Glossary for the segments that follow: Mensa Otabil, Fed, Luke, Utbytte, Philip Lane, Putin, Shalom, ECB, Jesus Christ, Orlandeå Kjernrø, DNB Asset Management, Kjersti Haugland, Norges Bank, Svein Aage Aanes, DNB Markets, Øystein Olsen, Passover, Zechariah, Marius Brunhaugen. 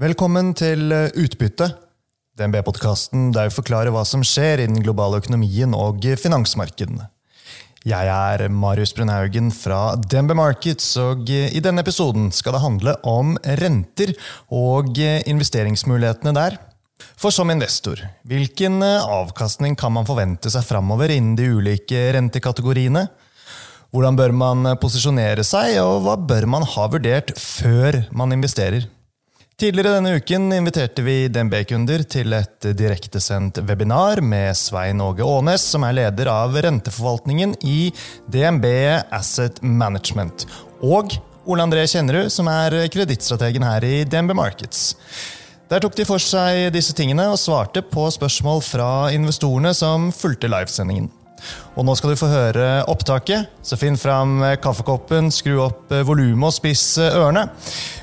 Velkommen til Utbytte, DNB-podcasten der vi forklarer hva som skjer I den globale økonomien og finansmarkedene. Jeg Marius Brunhaugen fra DNB Markets, og I denne episoden skal det handle om renter og investeringsmulighetene der. For som investor, hvilken avkastning kan man forvente seg fremover innen de ulike rentekategoriene? Hvordan bør man posisjonere seg, og hva bør man ha vurdert før man investerer? Tidligere denne uken inviterte vi DNB-kunder til et direktesendt webinar med Svein Aage Aanes, som leder av renteforvaltningen I DNB Asset Management, og Orlandeå Kjernrø, som kreditstrategen her I DNB Markets. Der tok de for seg disse tingene og svarte på spørsmål fra investorene som fulgte livesendingen. Og nå skal du få høre opptaket, så finn fram kaffekoppen, skru opp volumet og spiss ørene.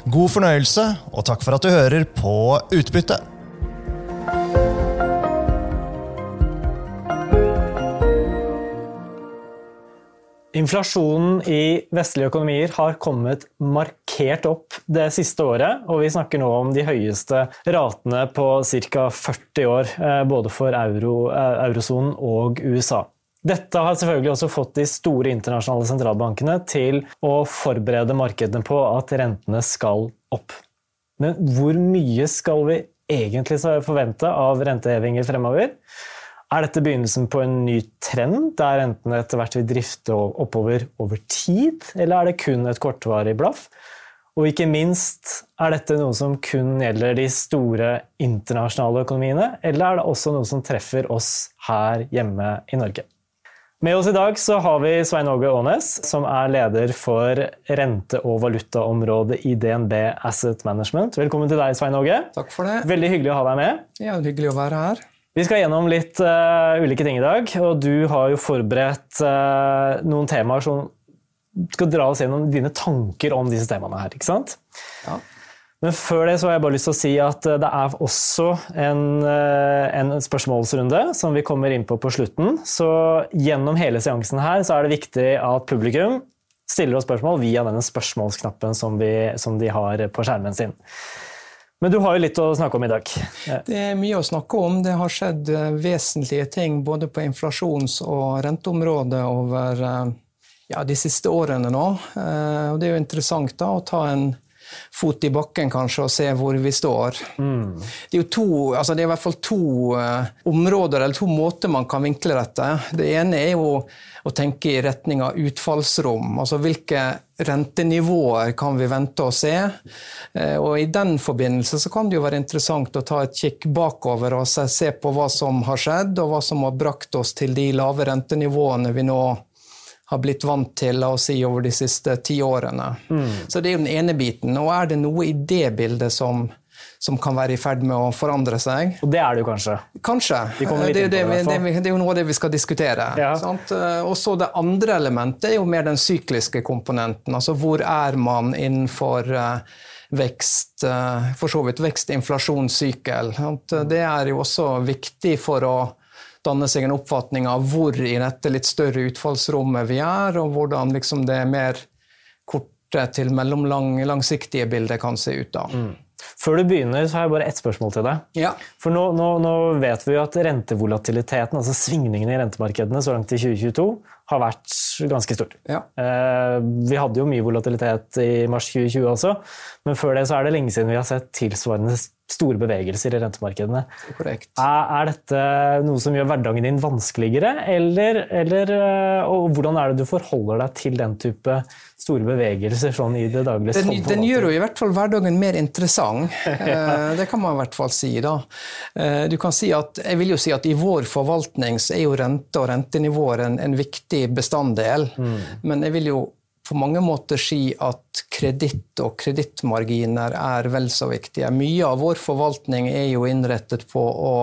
God fornøyelse, og takk for at du hører på Utbytte! Inflasjonen I vestlige økonomier har kommet markert opp det siste året, og vi snakker nå om de høyeste ratene på cirka 40 år, både for eurozonen og USA. Dette har selvfølgelig også fått de store internasjonale sentralbankene til å forberede markedene på at rentene skal opp. Men hvor mye skal vi egentlig forvente av rentehevinger fremover? Dette begynnelsen på en ny trend, der rentene etter hvert vil drifte oppover over tid, eller det kun et kortvarig blaff? Og ikke minst, dette noe som kun gjelder de store internasjonale økonomiene, eller det også noe som treffer oss her hjemme I Norge? Med oss I dag så har vi Svein Aage Aanes, som leder for rente- og valutaområdet I DNB Asset Management. Velkommen til deg, Svein Aage. Takk for det. Veldig hyggelig å ha deg med. Ja, hyggelig å være her. Vi skal gjennom litt ulike ting I dag, og du har jo forberedt noen temaer som skal dra oss gjennom dine tanker om disse temaene her, ikke sant? Ja. Men før det så har jeg bare lyst til å si at det også en spørsmålsrunde som vi kommer inn på slutten. Så gjennom hele seansen her så det viktig at publikum stiller oss spørsmål via denne spørsmålsknappen som de har på skjermen sin. Men du har jo litt å snakke om I dag. Det mye å snakke om. Det har skjedd vesentlige ting både på inflasjons- og renteområdet over de siste årene nå. Og det jo interessant da å ta en fot I bakken kanskje og se hvor vi står. Det jo det I hvert fall to områder eller to måter man kan vinkle dette. Det ene jo å tenke I retning av utfallsrom, altså hvilke rentenivåer kan vi vente å se. Og I den forbindelse så kan det jo være interessant å ta et kikk bakover og se på hva som har skjedd og hva som har brakt oss til de lave rentenivåene vi nå har blitt vant til, la oss si, over de siste 10 årene. Så det jo den ene biten. Og det noe I det bildet som kan være I ferd med å forandre seg? Og det det jo kanskje? Kanskje. Det jo noe av det vi skal diskutere. Ja. Og så det andre elementet jo mer den sykliske komponenten. Altså hvor man innenfor vekst, for så vidt vekst-inflasjonssykel. Det jo også viktig for å danne seg en oppfatning av hvor I dette litt større utfallsrommet vi og hvordan det mer korte til mellomlangsiktige bildet kan se ut da. Før du begynner så har jeg bare ett spørsmål til deg. Ja. For nå vet vi jo at rentevolatiliteten, altså svingningene I rentemarkedene så langt I 2022, har vært ganske stor. Ja. Vi hadde jo mye volatilitet I mars 2020 også, men før det så det lenge siden vi har sett tilsvarende store bevegelser I rentemarkedene. Korrekt. Dette noe som gjør hverdagen din vanskeligere, eller og hvordan det du forholder deg til den type store bevegelser sånn I det daglige? Den gjør jo I hvert fall hverdagen mer interessant. Det kan man I hvert fall si da. Du kan si at, jeg vil jo si at I vår forvaltning så jo rente og rentenivåer en viktig bestanddel, men jeg vil jo på mange måter si at kreditt og kredittmarginer vel så viktige. Mye av vår forvaltning jo innrettet på å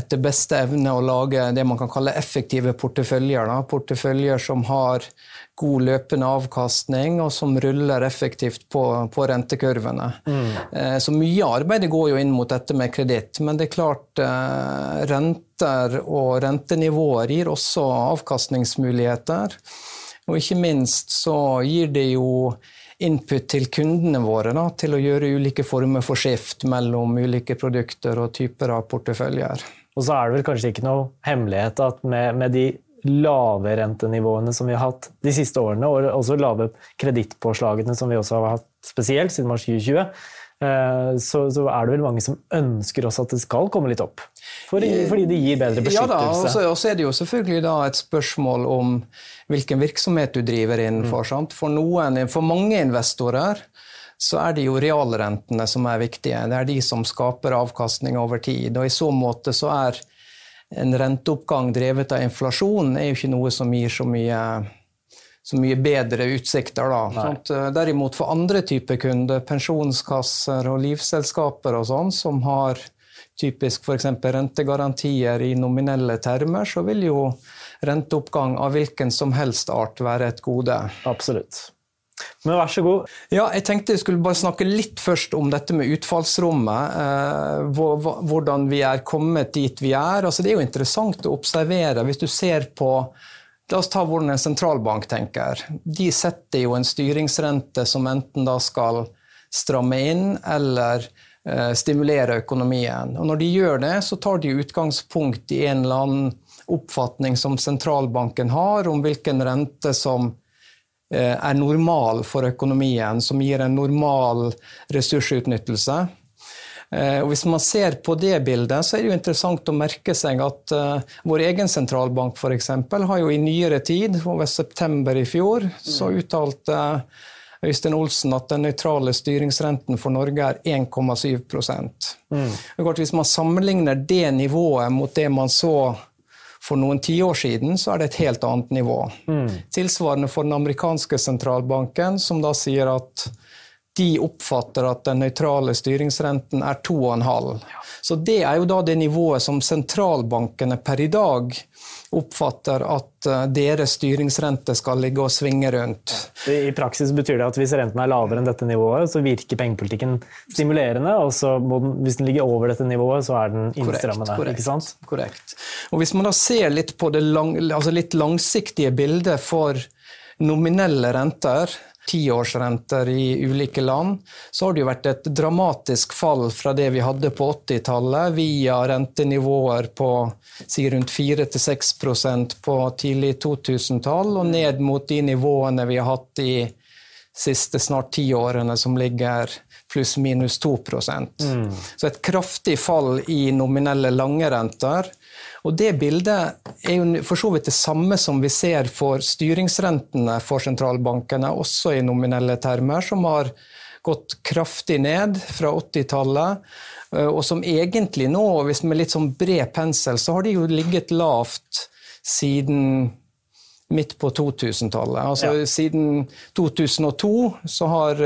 etter beste evne å lage det man kan kalle effektive porteføljer. Porteføljer som har god løpende avkastning og som ruller effektivt på rentekurvene. Så mye arbeid går jo inn mot dette med kreditt, men det klart renter og rentenivåer gir også avkastningsmuligheter. Og ikke minst så gir det jo input till kunderna våra då, till att göra olika former för skift mellan olika produkter och typer av portföljer. Och så är det väl kanske inte någon hemlighet att med de lave rentenivåene som vi har haft de siste årene, og også lave kredittpåslagene som vi også har haft spesielt siden mars 2020, så er det vel mange som ønsker også at det skal komme litt opp, fordi det gir bedre beskyttelse. Ja da, og så er det jo selvfølgelig da et spørsmål om hvilken virksomhet du driver innenfor. Sant? For mange investorer så er det jo realrentene som er viktige. Det er de som skaper avkastning over tid, og i så måte så er en renteoppgang drevet av inflasjon er jo ikke noe som gir så mye bedre utsikter. Da. Derimot for andre typer kunder, pensjonskasser og livselskaper og sånn, som har typisk for eksempel rentegarantier i nominelle termer, så vil jo renteoppgang av hvilken som helst art være et gode. Absolutt. Men vær så god. Ja, jeg tenkte jeg skulle bare snakke litt først om dette med utfallsrommet, hvordan vi kommet dit vi Altså, det jo interessant å observere hvis du ser på, la oss ta hvordan en sentralbank tenker. De setter jo en styringsrente som enten da skal stramme inn eller stimulere økonomien. Og når de gjør det, så tar de utgangspunkt i en eller annen oppfatning som sentralbanken har om hvilken rente som normal for økonomien, som gir en normal ressursutnyttelse. Og hvis man ser på det bildet, så er det jo interessant å merke seg at vår egen sentralbank for eksempel har jo i nyere tid, over september i fjor, så uttalte Øystein Olsen at den nøytrale styringsrenten for Norge 1,7%. Hvis man sammenligner det nivået mot det man så for noen 10 år siden, så det et helt annet nivå. Tilsvarende for den amerikanske sentralbanken, som da sier at de oppfatter at den nøytrale styringsrenten 2,5. Så det jo da det nivået som sentralbankene per i dag oppfatter at deres styringsrente skal ligge og svinge rundt. I praksis betyr det at hvis renten lavere enn dette nivået, så virker pengepolitikken stimulerende, og så hvis den ligger over dette nivået, så den innstrammende. Korrekt, ikke sant? Korrekt. Og hvis man da ser litt på det litt langsiktige bildet for nominelle renter, 10-årsrenter i ulike land, så har det jo vært et dramatisk fall fra det vi hadde på 80-tallet, via rentenivåer på rundt 4-6% på tidlig 2000-tall, og ned mot de nivåene vi har hatt i siste snart 10 årene, som ligger pluss minus 2%. Så et kraftig fall i nominelle lange renter, og det bildet jo for så vidt det samme som vi ser for styringsrentene for sentralbankene, også i nominelle termer, som har gått kraftig ned fra 80-tallet, og som egentlig nå, hvis med litt sånn bred pensel, så har de jo ligget lavt siden midt på 2000-tallet. Siden 2002 så har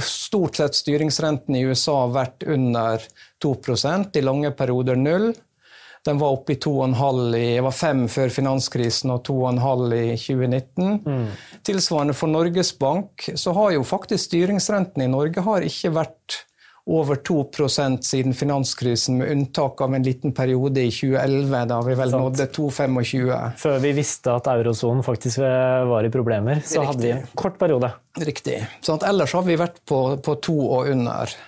stort sett styringsrenten i USA vært under 2%, i lange perioder 0%. Den var oppe i 2,5 var 5 før finanskrisen og 2,5 i 2019. Tilsvarende for Norges Bank, så har jo faktisk styringsrenten i Norge har ikke vært over 2% siden finanskrisen, med unntak av en liten periode i 2011, da vi vel nådde 2,25. Før vi visste at eurozonen faktisk var i problemer, så hadde vi en kort periode. Riktig. Sånn, ellers har vi vært på 2 og under.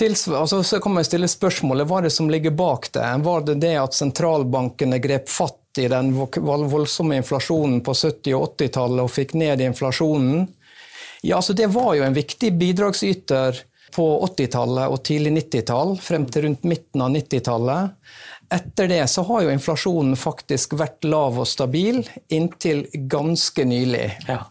Så kommer jeg stille spørsmålet, hva det som ligger bak det? Var det det at sentralbankene grep fatt i den voldsomme inflasjonen på 70- og 80-tallet og fikk ned inflasjonen? Ja, så det var jo en viktig bidragsyter på 80-tallet og tidlig 90-tall, frem til rundt midten av 90-tallet. Etter det så har jo inflasjonen faktisk vært lav og stabil inntil ganske nylig. Ja.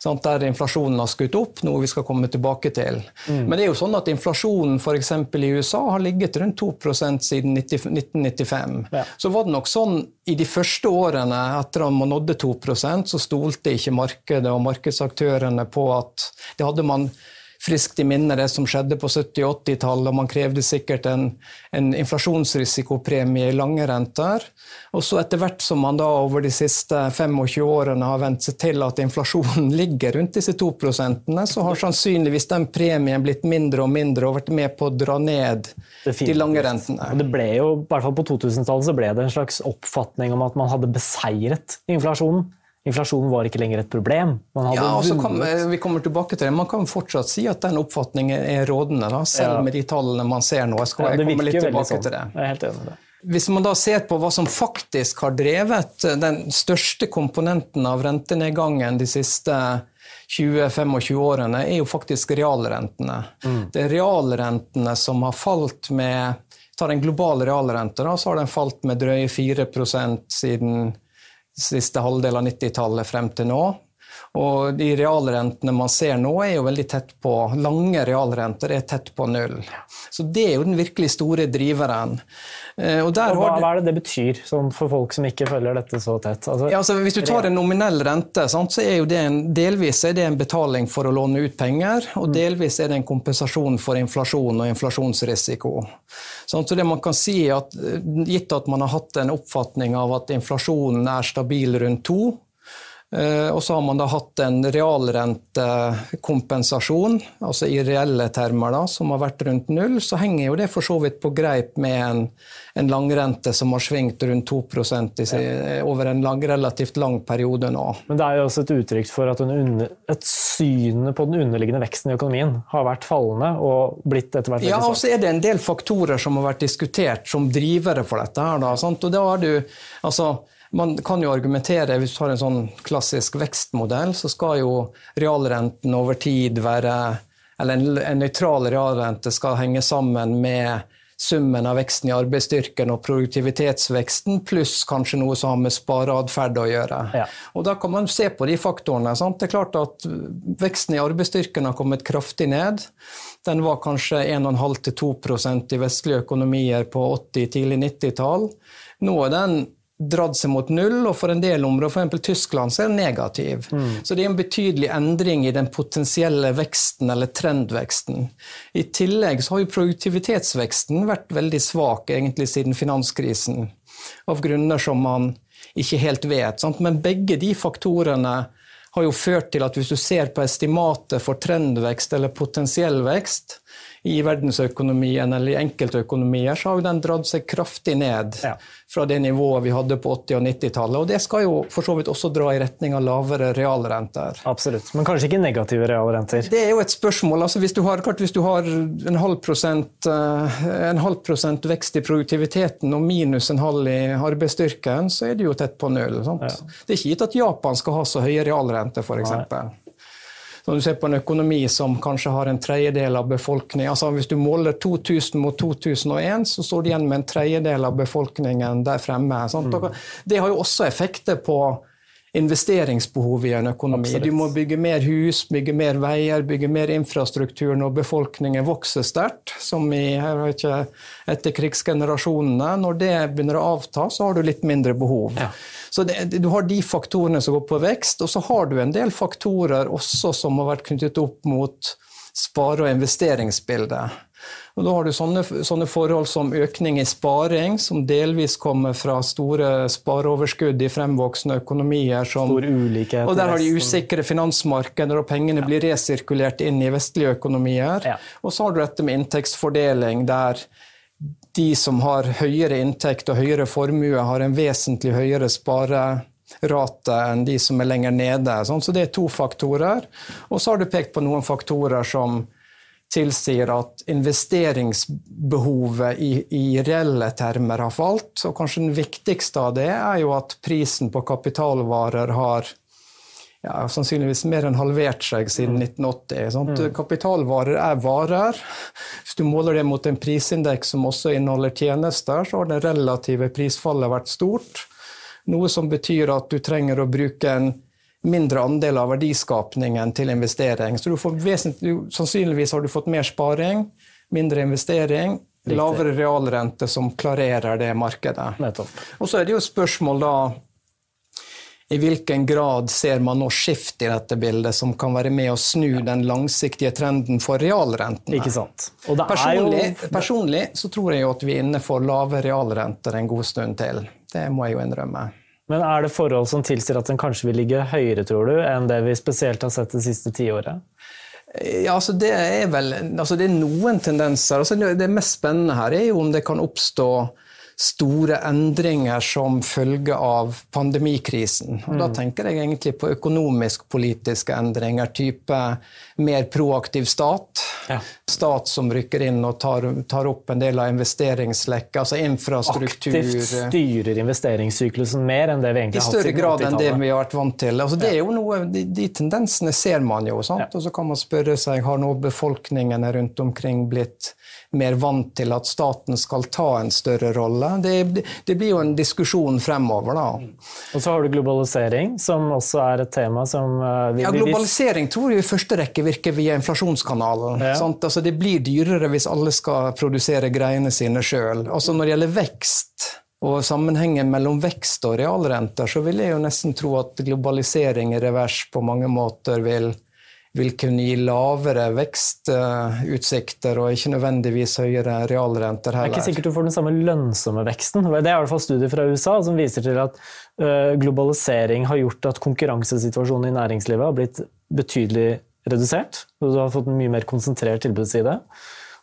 Sånn, der inflasjonen har skutt opp, noe vi skal komme tilbake til. Men det jo sånn at inflasjonen for eksempel i USA har ligget rundt 2% siden 1995. Ja. Så var det nok sånn i de første årene etter at man nådde 2%, så stolte ikke markedet og markedsaktørene på at det hadde man friskt i minne det som skjedde på 70- og 80-tallet, og man krevde sikkert en inflasjonsrisikopremie i lange renter. Og så etter hvert som man da over de siste 25 årene har vent seg til at inflasjonen ligger rundt disse 2%, så har sannsynligvis den premien blitt mindre og mindre og vært med på å dra ned de lange rentene. Og det ble jo, i hvert fall på 2000-tallet, så ble det en slags oppfatning om at man hadde beseiret inflasjonen. inflationen var ikke lenger et problem. Man hadde ja, og så vi kommer tilbake til det. Man kan fortsatt si at den oppfatningen rådende, da, selv med de tallene man ser nå. Jeg kommer litt tilbake til det. Jeg er helt enig med det. Hvis man da ser på hva som faktisk har drevet den største komponenten av rentenedgangen de siste 20-25 årene, er jo faktisk realrentene. Mm. Det er realrentene som har falt med... Tar den globale realrente, da, så har den falt med drøye 4% siden siste halvdel av 90-tallet frem til nå. Og de realrentene man ser nå er jo veldig tett på, lange realrenter er tett på null. Så det er jo den virkelig store driveren. Og der og hva er det betyr for folk som ikke følger dette så tett? Altså, hvis du tar en nominell rente, sant, så er jo det delvis er det en betaling for å låne ut penger, og delvis er det en kompensasjon for inflasjon og inflasjonsrisiko. Så det man kan si er at, gitt at man har hatt en oppfatning av at inflasjonen er stabil rundt 2%, og så har man da hatt en realrentekompensasjon, altså I reelle termer da, som har vært rundt null, så henger jo det for så vidt på greip med en langrente som har svingt rundt 2% over en relativt lang periode nå. Men det jo også et uttrykk for at et syne på den underliggende veksten I økonomien har vært fallende og blitt etter hvert... Ja, og så det en del faktorer som har vært diskutert som drivere for dette her da, sant? Og da har du... altså Man kan jo argumentere, hvis du har en sånn klassisk vekstmodell, så skal jo realrenten over tid være, eller en nøytral realrente skal henge sammen med summen av veksten I arbeidsstyrken og produktivitetsveksten, pluss kanskje noe som har med spareadferd å gjøre. Ja. Og da kan man se på de faktorene. Sant? Det klart at veksten I arbeidsstyrken har kommet kraftig ned. Den var kanskje 1,5-2% I vestlige økonomier på 80, tidlig 90-tall. Nå den dratt seg mot null, og for en del områder, for eksempel Tyskland, så det negativ. Så det en betydelig endring I den potensielle veksten, eller trendveksten. I tillegg så har jo produktivitetsveksten vært veldig svak, egentlig, siden finanskrisen, av grunner som man ikke helt vet. Sant? Men begge de faktorene har jo ført til at hvis du ser på estimatet for trendvekst, eller potensiell vekst, I verdensøkonomien eller I enkeltøkonomier, så har jo den dratt seg kraftig ned fra det nivået vi hadde på 80- og 90-tallet. Og det skal jo for så vidt også dra I retning av lavere realrenter. Absolutt, men kanskje ikke negative realrenter. Det jo et spørsmål. Altså, hvis du har en halv prosent vekst I produktiviteten og minus en halv I arbeidsstyrken, så det jo tett på null. Sant? Ja. Det ikke gitt at Japan skal ha så høye realrenter, for eksempel. Nei. Når du ser på en økonomi som kanskje har en tredjedel av befolkningen, altså hvis du måler 2000 mot 2001, så står det igjen med en tredjedel av befolkningen der fremme. Sant? Det har jo også effekter på investeringsbehov I en økonomi. Absolutt. Du må bygge mer hus, bygge mer veier, bygge mer infrastruktur når befolkningen vokser sterkt, som I etter krigsgenerasjonene. Når det begynner å avta, så har du litt mindre behov. Ja. Så du har de faktorene som går på vekst, og så har du en del faktorer også som har vært knyttet opp mot spare- og investeringsbildet. Og da har du sånne forhold som økning I sparing, som delvis kommer fra store spareoverskudd I fremvoksende økonomier. Stor ulikhet. Og der har de usikre finansmarkeder, og pengene blir resirkulert inn I vestlige økonomier. Ja. Og så har du dette med inntektsfordeling, der de som har høyere inntekt og høyere formue har en vesentlig høyere sparerate enn de som lenger nede. Så det to faktorer. Og så har du pekt på noen faktorer som tilsier at investeringsbehovet i reelle termer har falt, og kanskje den viktigste av det jo at prisen på kapitalvarer har sannsynligvis mer enn halvert seg siden 1980. Sant? Kapitalvarer varer. Hvis du måler det mot en prisindeks som også inneholder tjenester, så har det relative prisfallet vært stort, noe som betyr at du trenger å bruke en mindre andel av verdiskapningen til investering. Så sannsynligvis har du fått mer sparing, mindre investering, lavere realrente som klarerer det markedet. Nettopp. Og så det jo spørsmål da, I hvilken grad ser man nå skift I dette bildet som kan være med å snu den langsiktige trenden for realrentene? Ikke sant. Og det personlig så tror jeg jo at vi er inne for lave realrenter en god stund til. Det må jeg jo innrømme. Men det forhold som tilsier at den kanskje vil ligge høyere, tror du, enn det vi spesielt har sett det siste 10 året? Ja, altså det vel, det noen tendenser. Altså det mest spennende her jo om det kan oppstå stora ändringar som följer av pandemikrisen. Och då tänker jag egentligen på ekonomisk-politiska ändringar, typ mer proaktiv stat. Ja. Stat som rycker in och tar upp en del av investeringsläcka, alltså infrastruktur. Aktivt styrer investeringscyklusen mer än det vi egentligen har sett. I större grad än det vi har varit vant till. Alltså det är ju något, de tendenserna ser man ju. Sant? Ja. Och så kan man spöra sig, har nog befolkningen runt omkring blivit mer vant till att staten ska ta en större roll. Det blir ju en diskussion framöver då. Och så har du globalisering som också är ett tema som ja, globalisering tror jag i första räcke verkar via inflationskanalen. Ja. Sant? Alltså det blir dyrare hvis alla ska producera grejerna sina själv. Alltså när det gäller växt och sammanhangen mellan växt och realräntor så vill jag ju nästan tro att globalisering i revers på många måter vil kunne gi lavere vekstutsikter og ikke nødvendigvis høyere realrenter heller. Det ikke sikkert du får den samme lønnsomme veksten. Det i hvert fall studier fra USA som viser til at globalisering har gjort at konkurransesituasjonen i næringslivet har blitt betydelig redusert. Du har fått en mye mer konsentrert tilbudsside.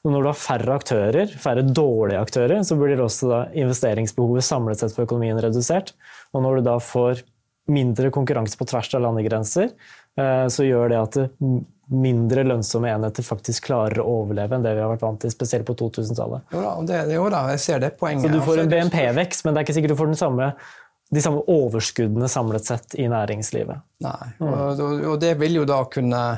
Og når du har færre aktører, færre dårlige aktører, så blir også da investeringsbehovet samlet sett for økonomien redusert. Og når du da får mindre konkurranse på tvers av landegrenser, så gör det att mindre lönsamma enheter faktiskt klarar att överleva än det vi har varit vant till, speciellt på 2000-talet. Jo då, jag ser det poängen. Så du får en BNP-växt, men det är inte säkert du får den samma de samme overskuddene samlet sett i næringslivet. Nej, och det vill ju då kunna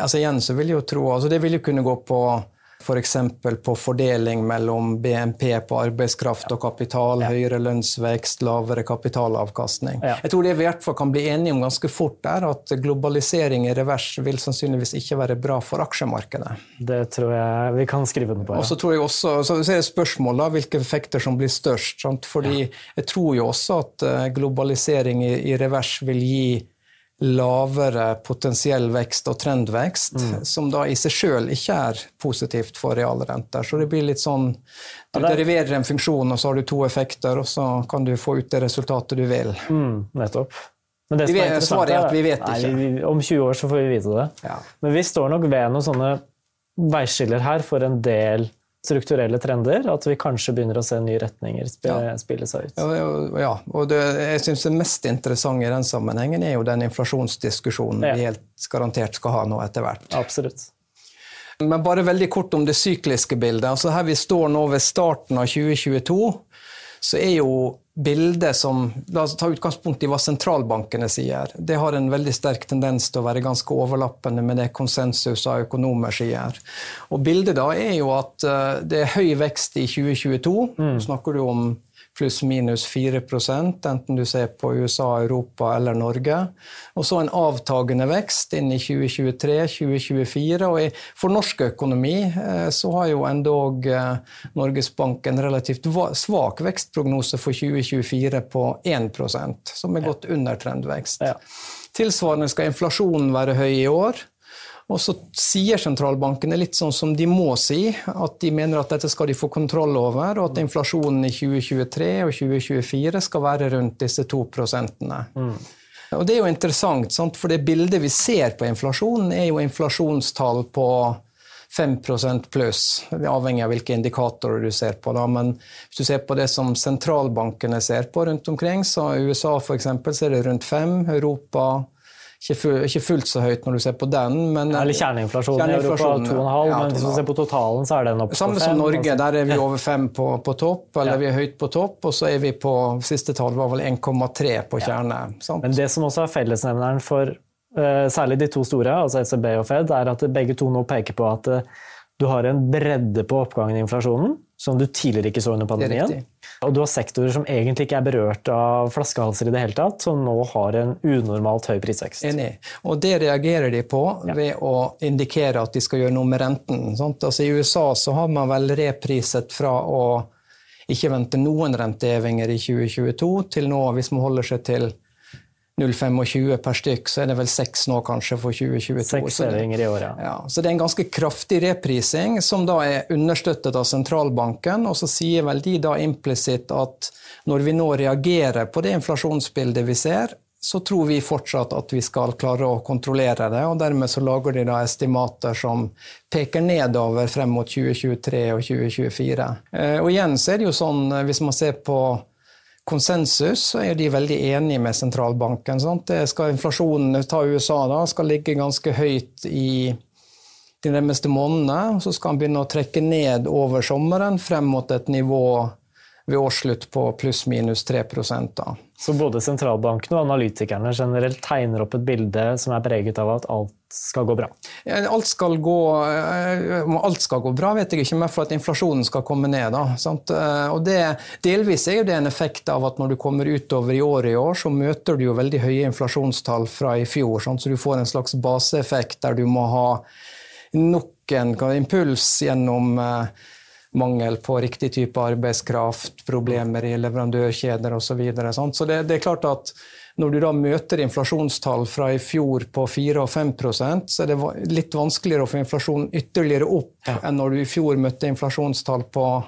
alltså igen så vill jag tro alltså det vill ju kunna gå på för exempel på fördelning mellan BNP på arbetskraft och kapital, högre lönsväxt, lavere kapitalavkastning. Ja. Jag tror det vi i alla fall kan bli eniga om ganska fort är att globalisering i revers vill sannsynligvis inte vara bra för aktiemarknaden. Det tror jag vi kan skriva på. Ja. Och så tror jag också så ser spörsmålet vilka effekter som blir störst, sant? Fordi jag tror ju också att globalisering i revers vill ge lavere potensiell vekst og trendvekst, som da i seg selv ikke positivt for realrenter. Så det blir litt sånn, du deriverer en funksjon, og så har du to effekter, og så kan du få ut det resultatet du vil. Nettopp. Men det som er svaret er at vi vet ikke. Nei, om 20 år så får vi vite det. Ja. Men vi står nok ved noen sånne veiskiller her for en del strukturelle trender, at vi kanskje begynner å se nye retninger spille seg ut. Ja, og jeg synes det mest interessante i den sammenhengen er jo den inflasjonsdiskusjonen vi helt garantert skal ha nå etter hvert. Absolutt. Men bare veldig kort om det sykliske bildet. Altså her vi står nå ved starten av 2022, så er jo bildet som, la oss ta utgangspunkt i vad centralbankerna säger. Det har en väldigt stark tendens att vara ganska överlappande med det konsensus av ekonomer säger. Och bildet då är ju att det är hög växt i 2022. Snackar du om plus minus 4%, enten du ser på USA, Europa eller Norge. Och så en avtagande växt in i 2023, 2024. Och för norsk ekonomi så har ju ändå Norges Bank en relativt svag växtprognos för 2024 på 1%, som är gått under trendväxt. Ja. Tillsvarande ska inflationen vara hög i år. Och så säger centralbanken lite sånn som de måste si, att de menar att detta ska de få kontroll över och att inflationen i 2023 och 2024 ska vara runt dessa 2%. Och det är ju intressant, sant? För det bildet vi ser på inflationen är ju inflationstal på 5% plus, avhängig av vilka indikatorer du ser på. Da. Men om du ser på det som centralbankerna ser på runt omkring, så USA för exempel ser det runt 5, Europa ikke fullt så høyt når du ser på den. Men, eller kjerneinflasjonen i Europa 2,5, men hvis du ser på totalen så er den opp på 5. Samme som Norge, der er vi over 5 på topp, eller vi er høyt på topp, og så er vi på, siste tal var vel 1,3 på kjerne. Sant? Men det som også er fellesnevneren for særlig de to store, altså ECB og Fed, er at begge to nå peker på at du har en bredde på oppgangen i inflasjonen, som du tidligere ikke så under pandemien. Og du har sektorer som egentlig ikke er berørt av flaskehalser i det hele tatt, som nå har en unormalt høy prisvekst. Enig. Og det reagerer de på ved å indikere at de skal gjøre noe med renten. Sant? Altså i USA så har man vel repriset fra å ikke vente noen rentehevinger i 2022 til nå, hvis man holder seg til 0,25 per stykk, så er det vel 6 nå kanskje for 2022. 6 hevinger i år, ja. Så det er en ganske kraftig reprising, som da er understøttet av centralbanken, og så sier vel de da implicit at når vi nå reagerer på det inflasjonsbildet vi ser, så tror vi fortsatt att vi ska klara att kontrollera det och därmed så lagar de då estimater som pekar nedover fram mot 2023 och 2024. Och igen så är det ju sån hvis man ser på konsensus så är de väldigt eniga med centralbanken sånt. Det ska inflationen ta USA då ska ligga ganska högt I de närmaste månaderna så ska den börja träcka ned över sommaren fram mot ett nivå vid årsslutt på plus minus 3% då. Så både centralbanken och analytikerna generellt tegnar upp ett bilde som är preget av att allt ska gå bra. Allt ska gå bra vet jag inte men för att inflationen ska komma ner då, sant? Och det delvis är ju det en effekt av att när du kommer ut över i år så möter du ju väldigt höga inflationstal från I fjol sånt så du får en slags baseffekt där du måste ha någon impuls genom mangel på riktig typ av arbetskraft, problemer I leverandørkjeder och så vidare sånt. Så det är klart att när du då möter inflationstal från I fjol på 4 och 5% så är det lite vanskeligare att få inflation ytterligare upp än när du I fjol mötte inflationstal på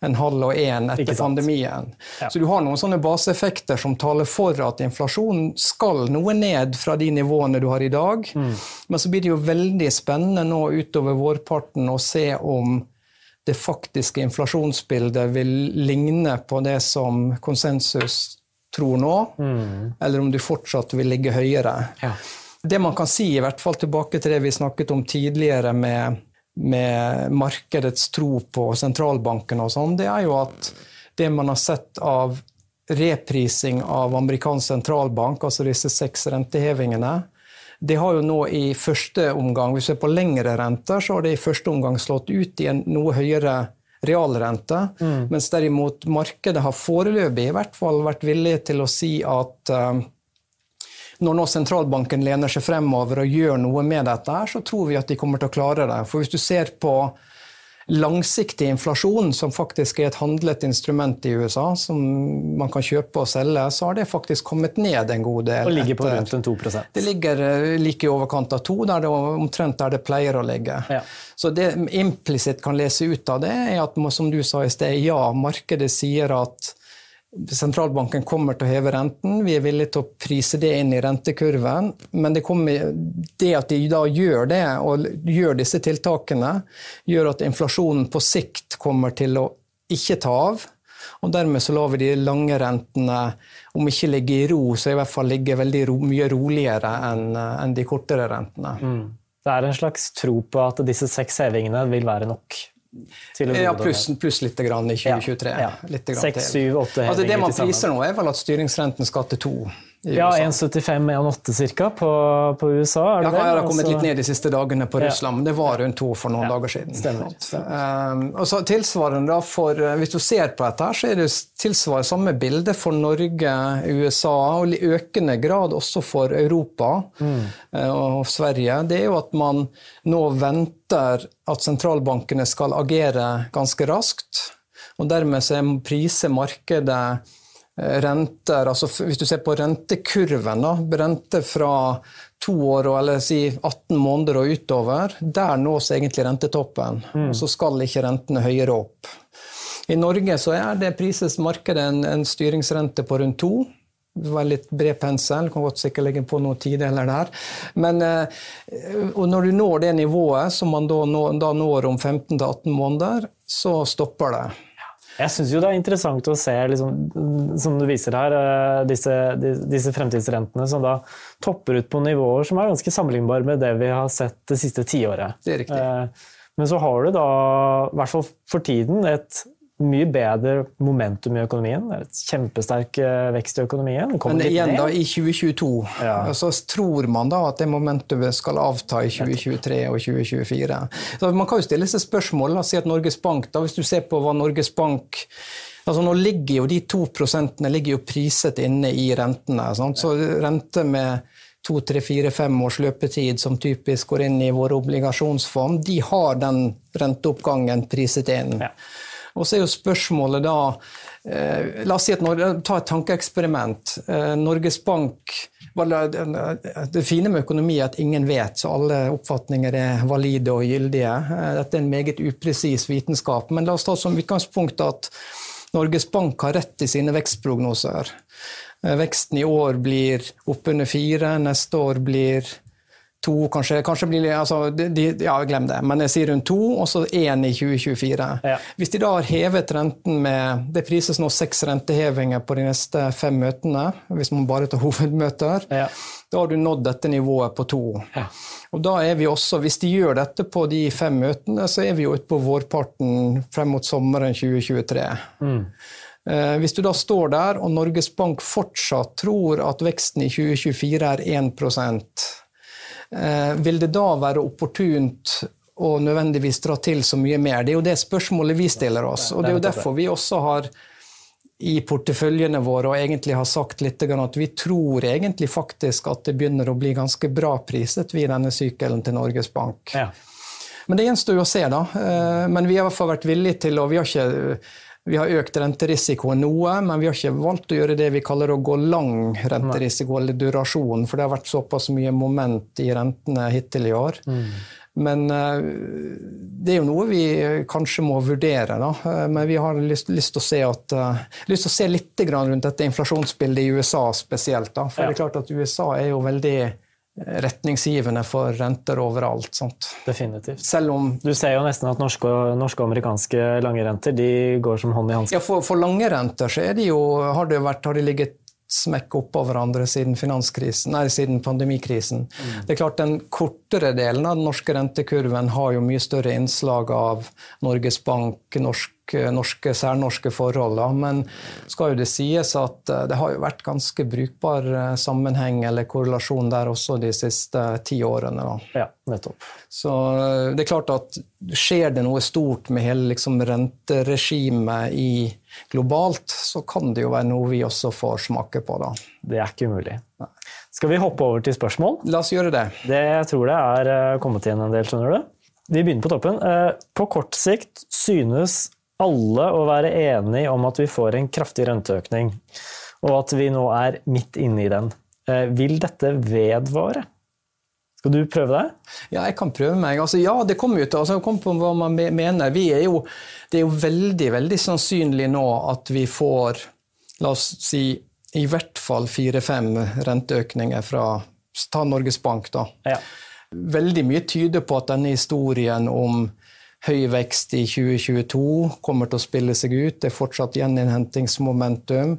0,5 og 1 efter pandemien. Ja. Så du har någon såna baseffekter som talar för att inflationen skall nå ned från de nivåerna du har idag. Mm. Men så blir det ju väldigt spännande nå utöver vårparten och se om det faktiska inflationsbildet vill likna på det som konsensus tror nå eller om du fortsatt vill ligga högre. Ja. Det man kan se I hvert fall tillbaka till det vi snackat om tidigare med markedets tro på centralbanken och sånt, det är ju att det man har sett av reprising av amerikansk centralbank, alltså dessa 6 rentehevingene, det har ju nå I första omgång, vi ser på längre räntor så har det I första omgång slått ut I en något högre realränta, men däremot markedet har foreløpig I hvert fall varit villig till att si att når centralbanken lener sig fremover och gör något med detta så tror vi att de kommer att klara det. För hvis du ser på langsiktig inflation som faktiskt är ett handlat instrument I USA som man kan köpa och sälja så har det faktiskt kommit ned en god del. Och ligger på runt en 2%. Det ligger lika I överkant av 2 där det omtrent där det plejer att ligga. Ja. Så det implicit kan läsa ut av det är att som du sa I sted, ja, markedet säger att centralbanken kommer att höja räntan. Vi är villiga att prisa det in I räntekurvan, men det kommer det att de idag gör det och gör dessa tilltagen gör att inflationen på sikt kommer till att inte ta av och därmed så låter de långa räntorna om inte ligger I ro så I alla fall ligger väldigt mycket roligare än de kortare räntorna. Mm. Det är en slags tro på att dessa 6 hevingarna vill vara nog. Ja, plus lite grann I 2023. Ja. Lite grann 6, 7, 8 alltså det man priser nu är väl att styringsräntan ska till 2 I USA. Ja, 1,75-1,80 cirka på USA. Det har kommit lite ner de sista dagarna på Ryssland, men det var runt 2 för några dagar sedan. Stämmer. Och så tillsvarande då för hvis du ser på det här så är det tillsvarande samma bilder för Norge, USA och I ökande grad också för Europa och Sverige. Det är ju att man nu väntar att centralbankerna ska agera ganska raskt och därmed så är prismarknaden renter, alltså hvis du ser på rentekurven då, rente från 2 år eller si 18 månader och utöver, där nås egentligen rentetoppen och så skall inte räntorna höjre upp. I Norge så är det prismarknaden en styringsrente på runt 2. Väldigt bred pensel, kan gott säkert lägga på någon tid eller där. Men och när du når det nivået som man då når om 15-18 månader så stoppar det. Jeg synes jo det interessant å se, liksom, som du viser her, disse fremtidsrentene som da topper ut på nivåer som ganske sammenlignbare med det vi har sett det siste 10 året. Det riktig. Men så har du da, I hvert fall for tiden, et mye bedre momentum I økonomien, et kjempesterk vekst I økonomien. Men igjen da, I 2022, så tror man da at det momentumet skal avta I 2023 og 2024. Så man kan jo stille seg spørsmål, la oss si at Norges Bank, da, hvis du ser på hva Norges Bank Altså nå ligger jo de 2% ligger jo priset inne I rentene, sant? Så rente med 2, 3, 4, 5 års løpetid som typisk går inn I vår obligasjonsfond, de har den renteuppgangen priset inn. Ja. Och så är ju spörsmålet då låt oss se att ta ett tankeexperiment. Norges Bank det fina med ekonomi är att ingen vet så alla uppfattningar är valida och giltiga. Det är en meget uprecis vetenskap, men låt oss ta som utgångspunkt att Norges Bank har rett I sine vekstprognoser. Veksten I år blir opp under 4, neste år blir 2, kanskje blir glem det, men jeg sier rundt 2, og så 1 I 2024. Ja. Hvis de da har hevet renten med, det prises nå 6 rentehevinger på de neste 5 møtene, hvis man bare tar hovedmøter, ja. Da har du nådd dette nivået på 2. Ja. Og da vi også, hvis de gjør dette på de 5 møtene, så vi jo ute på vårparten frem mot sommeren 2023. Mm. Hvis du da står der, og Norges Bank fortsatt tror at veksten I 2024 1%, vil det da være opportunt å nødvendigvis dra til så mye mer? Det jo det spørsmålet vi stiller oss, og det jo derfor vi også har I porteføljene våre og egentlig har sagt litt at vi tror egentlig faktisk at det begynner å bli ganske bra priset vid denne sykelen til Norges Bank. Ja. Men det gjenstår jo å se da, men vi har I hvert fall vært villige til, og vi har økt renterisikoen noe, men vi har ikke valgt å gjøre det vi kaller å gå lang renterisiko eller durasjon, for det har vært såpass mye moment I rentene hittil I år. Mm. Men det jo noe vi kanskje må vurdere, da. Men vi har lyst til å se, å se litt rundt dette inflasjonsbildet I USA spesielt. Da. For det klart at USA jo veldig retningsgivende for renter overalt. Sant? Definitivt. Selv om du ser jo nästan att norska och amerikanska långa renter, de går som hand I hand. Ja, för långa renter så det ju har det ligget smäck upp av varandra sedan finanskrisen, sedan pandemikrisen. Mm. Det är klart den kortare delen av den norska räntekurvan har ju mycket större inslag av Norges Bank, norske særnorske forhold, men skal jo det sies at det har jo vært ganske brukbar sammenheng eller korrelasjon der også de siste 10 årene. Da. Ja, nettopp. Så det klart at skjer det noe stort med hele renteregimet globalt, så kan det jo være noe vi også får smake på da. Det ikke umulig. Nei. Skal vi hoppe over til spørsmål? La oss gjøre det. Det jeg tror det kommet igjen en del, skjønner du? Vi begynner på toppen. På kort sikt synes alle å være enige om at vi får en kraftig renteøkning, og at vi nå midt inne I den. Vil dette vedvare? Skal du prøve det? Ja, jeg kan prøve meg. Altså, ja, det kommer ut. Altså, det kommer på hva man mener. Det jo veldig, veldig sannsynlig nå at vi får, la oss si, I hvert fall 4-5 renteøkninger fra Norges Bank. Da. Ja. Veldig mye tyder på at denne historien om høy vekst I 2022 kommer til å spille seg ut. Det fortsatt gjeninnhentingsmomentum.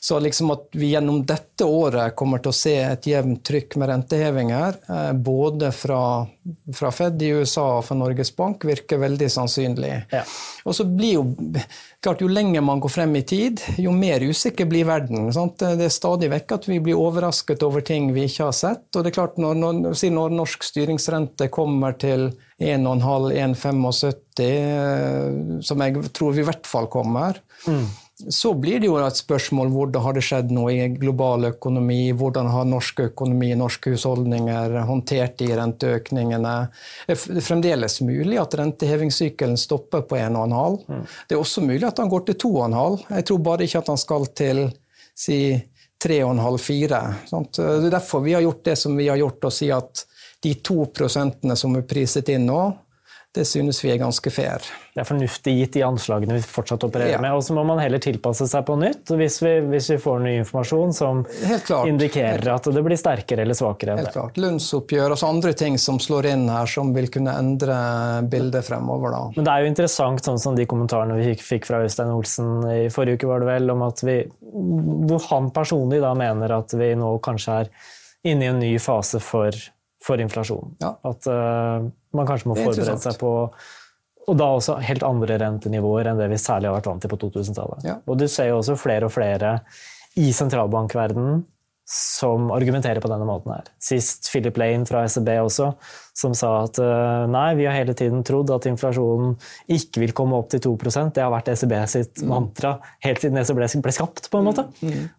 Så at vi gjennom dette året kommer til å se et jevnt trykk med rentehevinger, både fra Fed I USA og fra Norges Bank, virker veldig sannsynlig. Ja. Og så blir klart, jo lenger man går frem I tid, jo mer usikker blir verden. Sant? Det stadig vekk at vi blir overrasket over ting vi ikke har sett. Og det klart, når norsk styringsrente kommer til 1,5, 1,75, som jeg tror vi I hvert fall kommer, så blir det jo et spørsmål hvordan har det skjedd noe I global økonomi, hvordan har norsk økonomi, norske husholdninger håndtert de renteøkningene. Det fremdeles mulig at rentehevingssykkelen stopper på 1,5. Det også mulig at han går til 2,5. Jeg tror bare ikke at han skal til, 3,5-4. Sant? Det derfor vi har gjort det som vi har gjort, og si at de 2% som priset inn nå, det synes vi ganske fair. Det fornuftig gitt de anslagene vi fortsatt opererer med, og så må man heller tilpasse seg på nytt hvis vi får ny informasjon som indikerer at det blir sterkere eller svakere enn det. Helt klart. Lønnsoppgjør og så andre ting som slår inn her som vil kunne endre bildet fremover da. Men det jo interessant, sånn som de kommentarene vi fikk fra Øystein Olsen I forrige uke var det vel, om at hvor han personlig da mener at vi nå kanskje inne I en ny fase for inflasjon. Ja. At man kanskje må forberede seg på, og da også helt andre rentenivåer enn det vi særlig har vært vant til på 2000-tallet. Ja. Og du ser jo også flere og flere I sentralbankverdenen som argumenterer på denne måten her. Sist Philip Lane fra ECB også, som sa at nei, vi har hele tiden trodd at inflasjonen ikke vil komme opp til 2%. Det har vært ECB sitt mantra helt siden ECB ble skapt på en måte.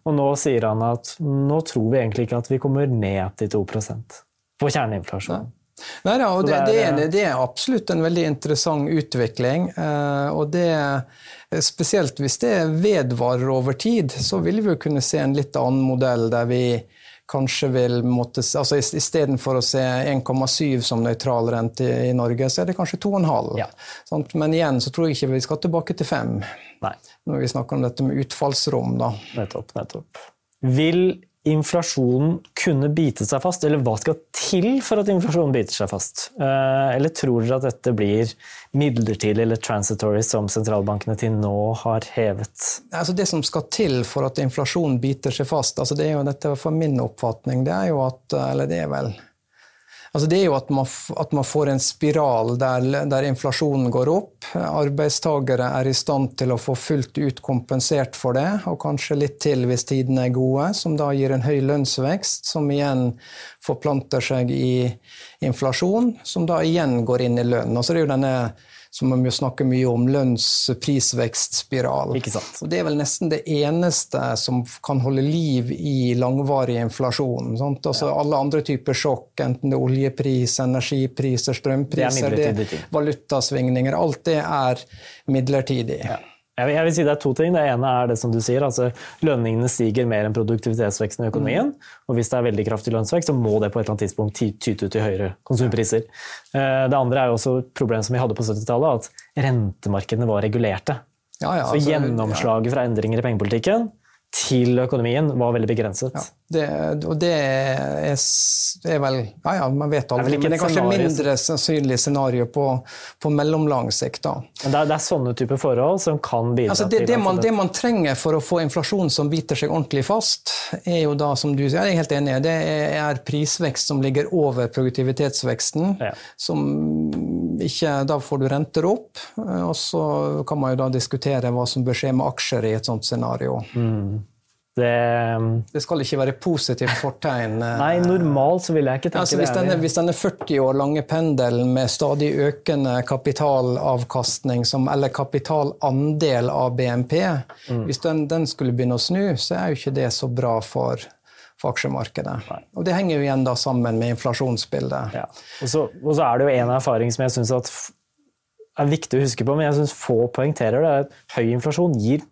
Og nå sier han at nå tror vi egentlig ikke at vi kommer ned til 2%. På kjerneinflasjon. Nei, ja, og det absolutt en veldig interessant utvikling, og det spesielt hvis det vedvarer over tid, så vil vi jo kunne se en litt annen modell der vi kanske vill måste alltså istället för att se 1,7 som neutral ränta I Norge så är det kanske 2,5. Ja. Men igen så tror jag inte vi ska tillbaka till 5. Nej. När vi snackar om detta med utfallsrum då. Nettopp. Vill inflationen kunna bita sig fast eller vad ska till för att inflationen biter sig fast? Eller tror du att detta blir midlertidigt eller transitory som centralbankerna till nå har hävet? Alltså det som ska till för att inflation biter sig fast, alltså det är ju detta för min uppfattning, det är ju att eller det är väl Alltså det är ju att man får en spiral där inflationen går upp, arbetstagare är I stand till att få fullt ut kompenserat för det och kanske lite till hvis tiden är goda som då ger en hög lönsväxt som igen förplantar sig I inflation som då igen går in I lön och så är det ju den här som man ju snackar mycket om lönsprisväxtspiral. Och det är väl nästan det enaste som kan hålla liv I långvarig inflation, sånt alltså ja. Alla andra typer chock, enten det oljepris, energipriser, strömpriser, det valutasvängningar, allt det är midlertidigt. Ja. Jag vill säga si det är två ting. Det ena är det som du säger, alltså lönerna stiger mer än produktivitetsväxten I ekonomin och visst det är väldigt kraftig lönsväxt så må det på ett eller annat tidspunkt tyta ut I högre konsumpriser. Det andra är också problem som vi hade på 70-talet att räntemarknaderna var regulerade. Ja, så altså, genomslaget från ändringar I pengapolitiken till ekonomin var väldigt begränsat. Ja, det, och det är väl ja man vet aldrig men det är kanske mindre sannoligt scenario på mellomlang sikt då. Men det är såna typer förhåll som kan bidra till det man tränger för att få inflation som biter sig ordentligt fast är ju då som du säger jag är helt enig det är prisväxt som ligger över produktivitetsväxten ja. Som inte då får du räntor upp och så kan man ju då diskutera vad som bör ske med aktier I ett sånt scenario. Mm. Det skal ikke være positivt fortegn. Nei, normalt så vil jeg ikke tenke altså, det. Hvis denne 40 år lange pendelen med stadig økende kapitalavkastning, som, eller kapitalandel av BNP, hvis den skulle begynne å snu, så jo ikke det så bra for aksjemarkedet. Nei. Og det henger jo igjen da sammen med inflasjonsbildet. Ja. Og så det jo en erfaring som jeg synes at viktig å huske på, men jeg synes få poengterer det, at høy inflasjon gir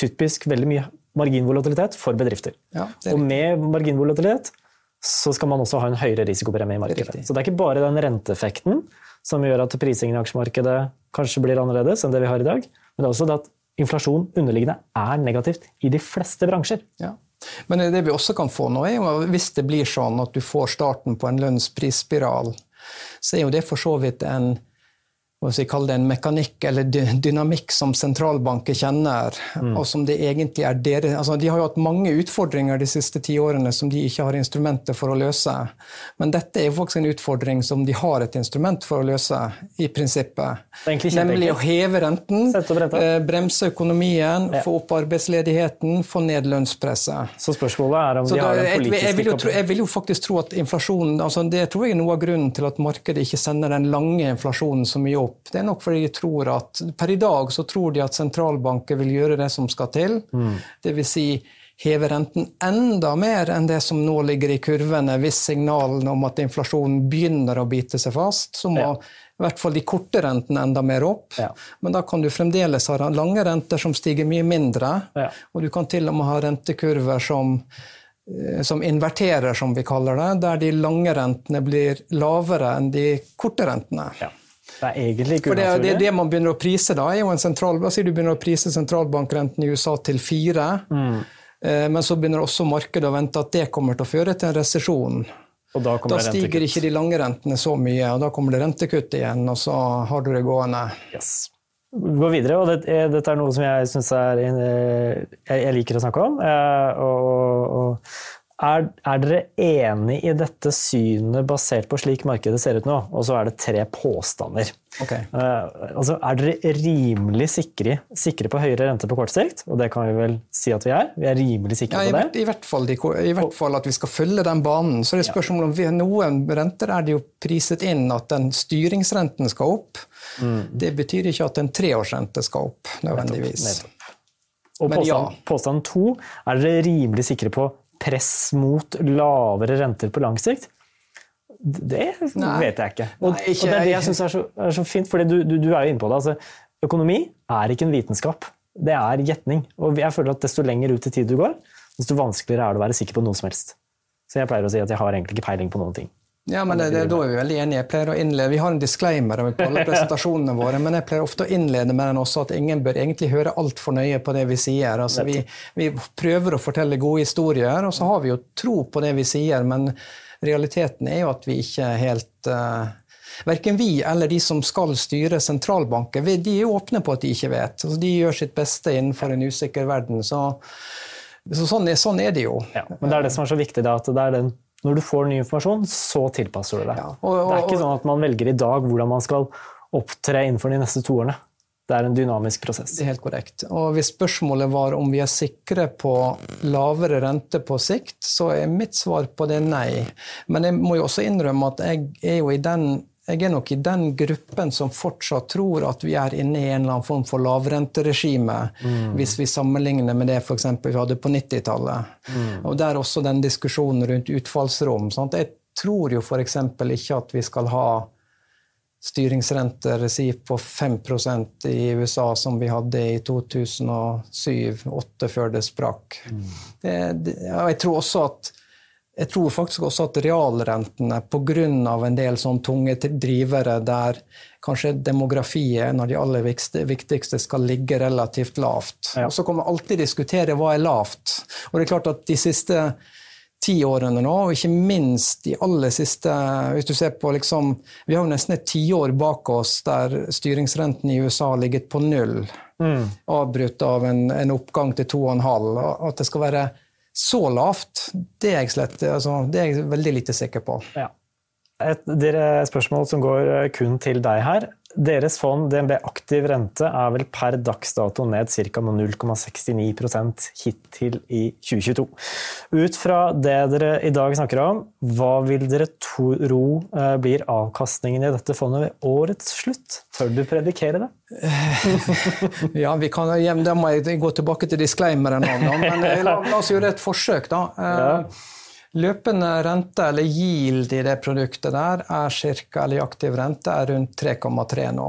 typisk veldig mye marginvolatilitet for bedrifter. Ja, og med marginvolatilitet så skal man også ha en høyere risikopremie I markedet. Så det ikke bare den renteeffekten som gjør at prisingen I aksjemarkedet kanskje blir annerledes enn det vi har I dag, men det også det at inflasjon underliggende negativt I de fleste bransjer. Ja. Men det vi også kan få nå hvis det blir sånn at du får starten på en lønnsprisspiral, så jo det for så vidt en vad ska kalla det en mekanik eller dynamik som centralbanker känner och som det egentligen är alltså de har ju haft många utmaningar de senaste 10 åren som de inte har instrument för att lösa. Men detta är ju faktiskt en utmaning som de har ett instrument för att lösa I princip. Nämligen att höja räntan, bromsa ekonomin, få upp arbetsledigheten, få ned lönepressen. Så frågan är om de har en politisk jag vill ju faktiskt tro att inflationen alltså det tror jag är någon grund till att marknaden inte sänder den långa inflationen som är Det nok fordi jeg tror at per I dag så tror de at sentralbanker vil gjøre det som skal til. Det vil si heve renten enda mer enn det som nå ligger I kurvene hvis signalen om at inflasjonen begynner å bite seg fast, så må I hvert fall de korte rentene enda mer opp. Ja. Men da kan du fremdeles ha lange renter som stiger mye mindre, og du kan til og med ha rentekurver som inverterer, som vi kaller det, der de lange rentene blir lavere enn de korte rentene. Ja. For det man begynner å prise da, jo en sentralbank, du begynner å prise sentralbankrenten I USA til 4, men så begynner også markedet å vente at det kommer til å føre til en resesjon. Og da stiger ikke de lange rentene så mye, og da kommer det rentekutt igjen, og så har du det gående. Yes. Vi går videre, og dette noe som jeg synes jeg liker å snakke om, og dere enige I dette synet basert på slik markedet ser ut nå? Og så det 3 påstander. Okay. Altså, dere rimelig sikre på høyere rente på kort sikt? Og det kan vi vel si at vi Vi rimelig sikre på det? I hvert fall at vi skal følge den banen. Så det spørsmålet om noen renter det jo priset inn at den styringsrenten skal opp. Det betyr ikke at en 3-årsrente skal opp, nødvendigvis. Nettopp. Og påstand 2, dere rimelig sikre på press mot lavere renter på lang sikt, det vet jeg ikke. Og det det jeg synes så fint, fordi du jo inne på det. Altså, økonomi ikke en vitenskap. Det gjetning. Og jeg føler at desto lenger ut I tid du går, desto vanskeligere det å være sikker på noe som helst. Så jeg pleier å si at jeg har egentlig ikke peiling på noen ting. Ja, men det då är vi väl eniga. Jag pleier å innlede, vi har en disclaimer om på alla presentationerna våra, men jag pleier ofta å innlede med den också att ingen bör egentligen höra allt för nöje på det vi säger. Altså, vi prövar att fortälla goda historier och så har vi ju tro på det vi säger, men realiteten är ju att vi inte helt varken vi eller de som skal styre sentralbanker, de är öppna på att de inte vet. Altså, de gör sitt bästa innanför en usikker verden, så sån är det ju. Ja, men det är det som är så viktigt att det är den Når du får ny informasjon, så tilpasser du deg. Ja, og, det er ikke sånn at man velger i dag hvordan man skal opptre innenfor de neste 2 årene. Det er en dynamisk prosess. Det er helt korrekt. Og hvis spørsmålet var om vi er sikre på lavere rente på sikt, så er mitt svar på det nei. Men jeg må jo også innrømme at jeg er nok i den gruppen som fortsatt tror at vi er inne i en eller annen form for lavrenteregime, hvis vi sammenligner med det for eksempel vi hadde på 90-tallet. Og der også den diskusjonen rundt utfallsrom. Sant? Jeg tror jo for eksempel ikke at vi skal ha styringsrenter på 5% i USA som vi hadde i 2007-2008 før det sprakk. Jeg tror faktisk også at realrentene, på grund av en del sånn tunge drivere der kanskje demografiet, når de aller viktigste skal ligge relativt lavt. Ja. Og så kan man alltid diskutere hva er lavt. Og det er klart at de siste 10 årene nå, og ikke minst de aller siste, hvis du ser på liksom, vi har jo nesten et 10 år bak oss der styringsrenten i USA har ligget på 0, avbrutt av en oppgang til 2,5, og at det skal være så lavt, det er jeg slett, altså, det er jeg veldig lite sikker på. Ja. Dere spørsmål som går kun til deg her. Deres fond DNB Aktiv Rente er vel per dagsdato ned cirka 0,69% hittil i 2022. Ut fra det dere i dag snakker om, hva vil dere tro blir avkastningen i dette fondet ved årets slutt? Tør du predikere det? Ja, vi kan da må jeg gå tilbake til disclaimeren nå, men la oss gjøre et forsøk da. Løpende rente eller yield i det produktet der eller aktiv rente rundt 3,3 nå.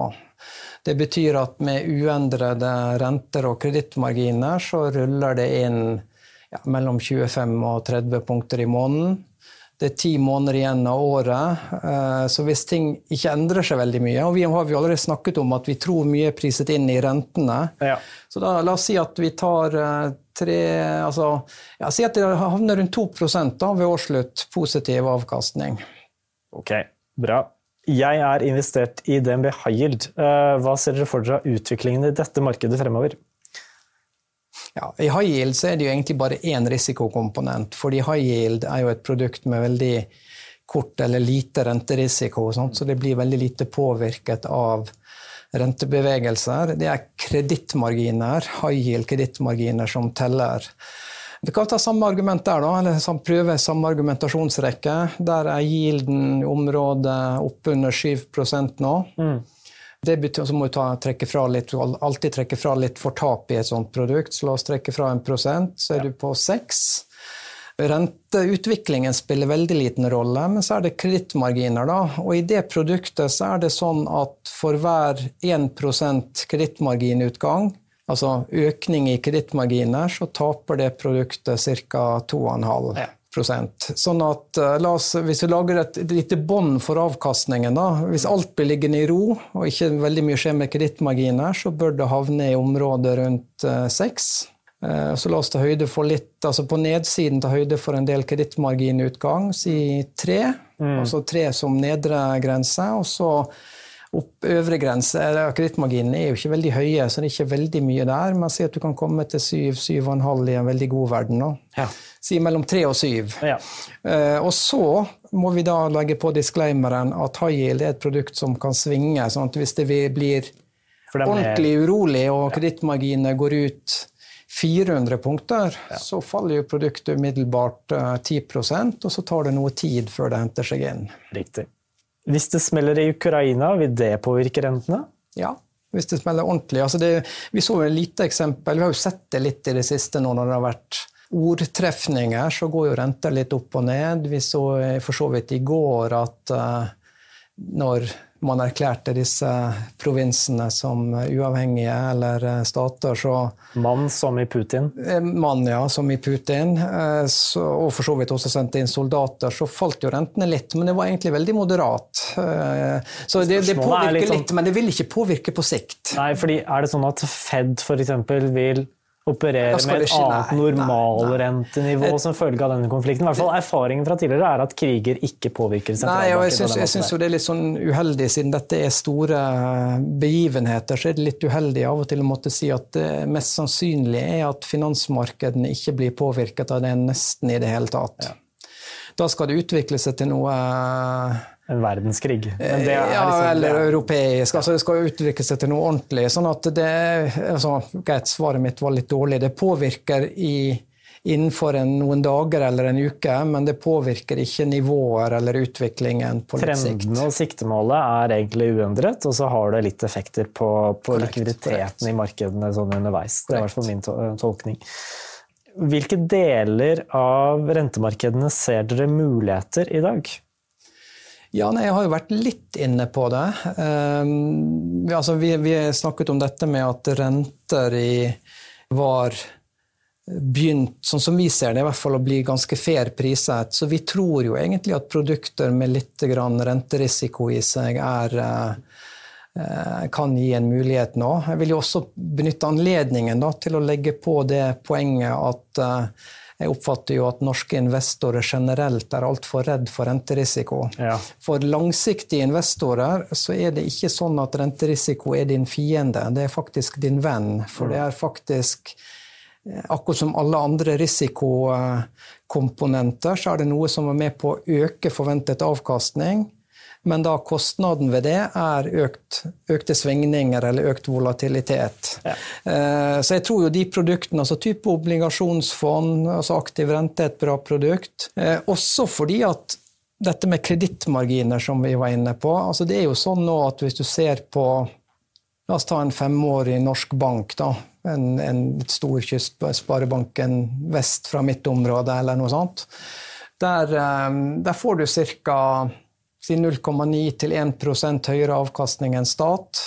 Det betyr at med uendrede renter og kredittmarginer så ruller det inn mellom 25 og 30 punkter i måneden. Det er 10 måneder igjen av året, så hvis ting ikke endrer seg veldig mye, og vi har jo allerede snakket om at vi tror mye priset inn i rentene, så da, la oss si at vi tar 3, altså, si at det havner rundt 2% da, ved årsslutt positiv avkastning. Ok, bra. Jeg er investert i DNB High Yield. Hva ser dere for dere av utviklingen i dette markedet fremover? Ja, i high yield så är det ju egentligen bara en risikokomponent, för high yield är ju ett produkt med väldigt kort eller lite ränterisiko, så det blir väldigt lite påverkat av räntebevegelser. Det är kreditmarginer, high yield kreditmarginer som teller. Vi kan ta samma argument där då, eller pröva samma argumentationsräcka. Där är yielden område upp under 7% nu. Det betyder så måste man träcka fra lite alltid träcka fra lite för tap i ett sånt produkt. Så låt oss träcka fra 1% så är du på 6. Ränteutvecklingen spelar väldigt liten roll, men så är det kreditmarginer då, och i det produktet så är det sån att för var 1% kreditmarginutgång, alltså ökning i kreditmarginer, så tappar det produktet cirka 2,5. Ja. Sånn at, la oss, hvis vi lager et lite bånd for avkastningen da, hvis alt blir liggende i ro og ikke veldig mye skjer med kreditmarginer, så bør det havne i området rundt 6. Så la oss ta høyde for litt, altså på nedsiden ta høyde for en del kreditmarginutgang, si 3, altså 3 som nedre grense, og så opp øvre grense. Kreditmarginene er jo ikke veldig høye, så det er ikke veldig mye der, men si at du kan komme til 7,5 i en veldig god verden nå. Ja. Si mellom 3 og 7. Ja. Og så må vi da legge på disclaimeren at high yield er et produkt som kan svinge, sånn at hvis det blir ordentlig urolig og kreditmarginene går ut 400 punkter, så faller jo produktet umiddelbart 10%, og så tar det noe tid før det henter seg inn. Riktig. Hvis det smeller i Ukraina, vil det påvirke rentene? Ja, hvis det smeller ordentlig. Altså det, vi så en lite eksempel, vi har jo sett det litt i det siste nå når det har vært ordtrefninger, så går jo renter litt opp og ned. Vi så for så vidt i går at når man erklærte disse provinsene som uavhengige eller stater. Så, mann som i Putin? Mann, ja, som i Putin. Så, og for så vidt også sendte inn soldater, så falt jo rentene litt, men det var egentlig veldig moderat. Så det påvirker litt, sånn... litt, men det vil ikke påvirke på sikt. Nei, fordi det sånn at Fed for eksempel vil... operere med et annet normalrentenivå som følge av denne konflikten. I hvert fall erfaringen fra tidligere at kriger ikke påvirker sentralbanken. Nei, og jeg synes jo det er litt sånn uheldig, siden dette er store begivenheter, så er det litt uheldig av og til å måtte si at det mest sannsynlig er at finansmarkedene ikke blir påvirket av det nesten i det hele tatt. Ja. Da skal det utvikle seg til noe... en verdenskrig. Men det liksom, ja, eller det europeisk. Altså, det skal utvikle seg til noe ordentlig. Sånn at det, altså, greit, svaret mitt var litt dårlig. Det påvirker innenfor noen dager eller en uke, men det påvirker ikke nivåer eller utviklingen på litt sikt. Trenden og siktemålet egentlig uendret, og så har det litt effekter på likviditeten i markedene sånn underveis. Det er i hvert fall min tolkning. Hvilke deler av rentemarkedene ser dere muligheter i dag? Ja, nei, jeg har jo vært litt inne på det. Altså, vi snakket om dette med at renter var begynt, sånn som vi ser det, i hvert fall å bli ganske fair priset. Så vi tror jo egentlig at produkter med litt grann renterisiko i seg kan gi en mulighet nå. Jeg vil jo også benytte anledningen da, til å legge på det poenget at jeg oppfatter jo at norske investorer generelt alt for redd for renterisiko. Ja. For langsiktige investorer så er det ikke sånn at renterisiko er din fiende, det er faktisk din venn, for det er faktisk, akkurat som alle andre risikokomponenter, så er det noe som er med på å øke forventet avkastning, men da kostnaden ved det økte svingninger eller økt volatilitet. Ja. Så jeg tror jo de produktene, altså type obligasjonsfond, altså aktiv rente et bra produkt, også fordi at dette med kreditmarginer som vi var inne på, altså det er jo sånn nå at hvis du ser på, la oss ta en 5-årig norsk bank da, en stor kystsparebanken vest fra mitt område eller noe sånt, der får du cirka 0,9 til 1% høyere avkastning enn stat.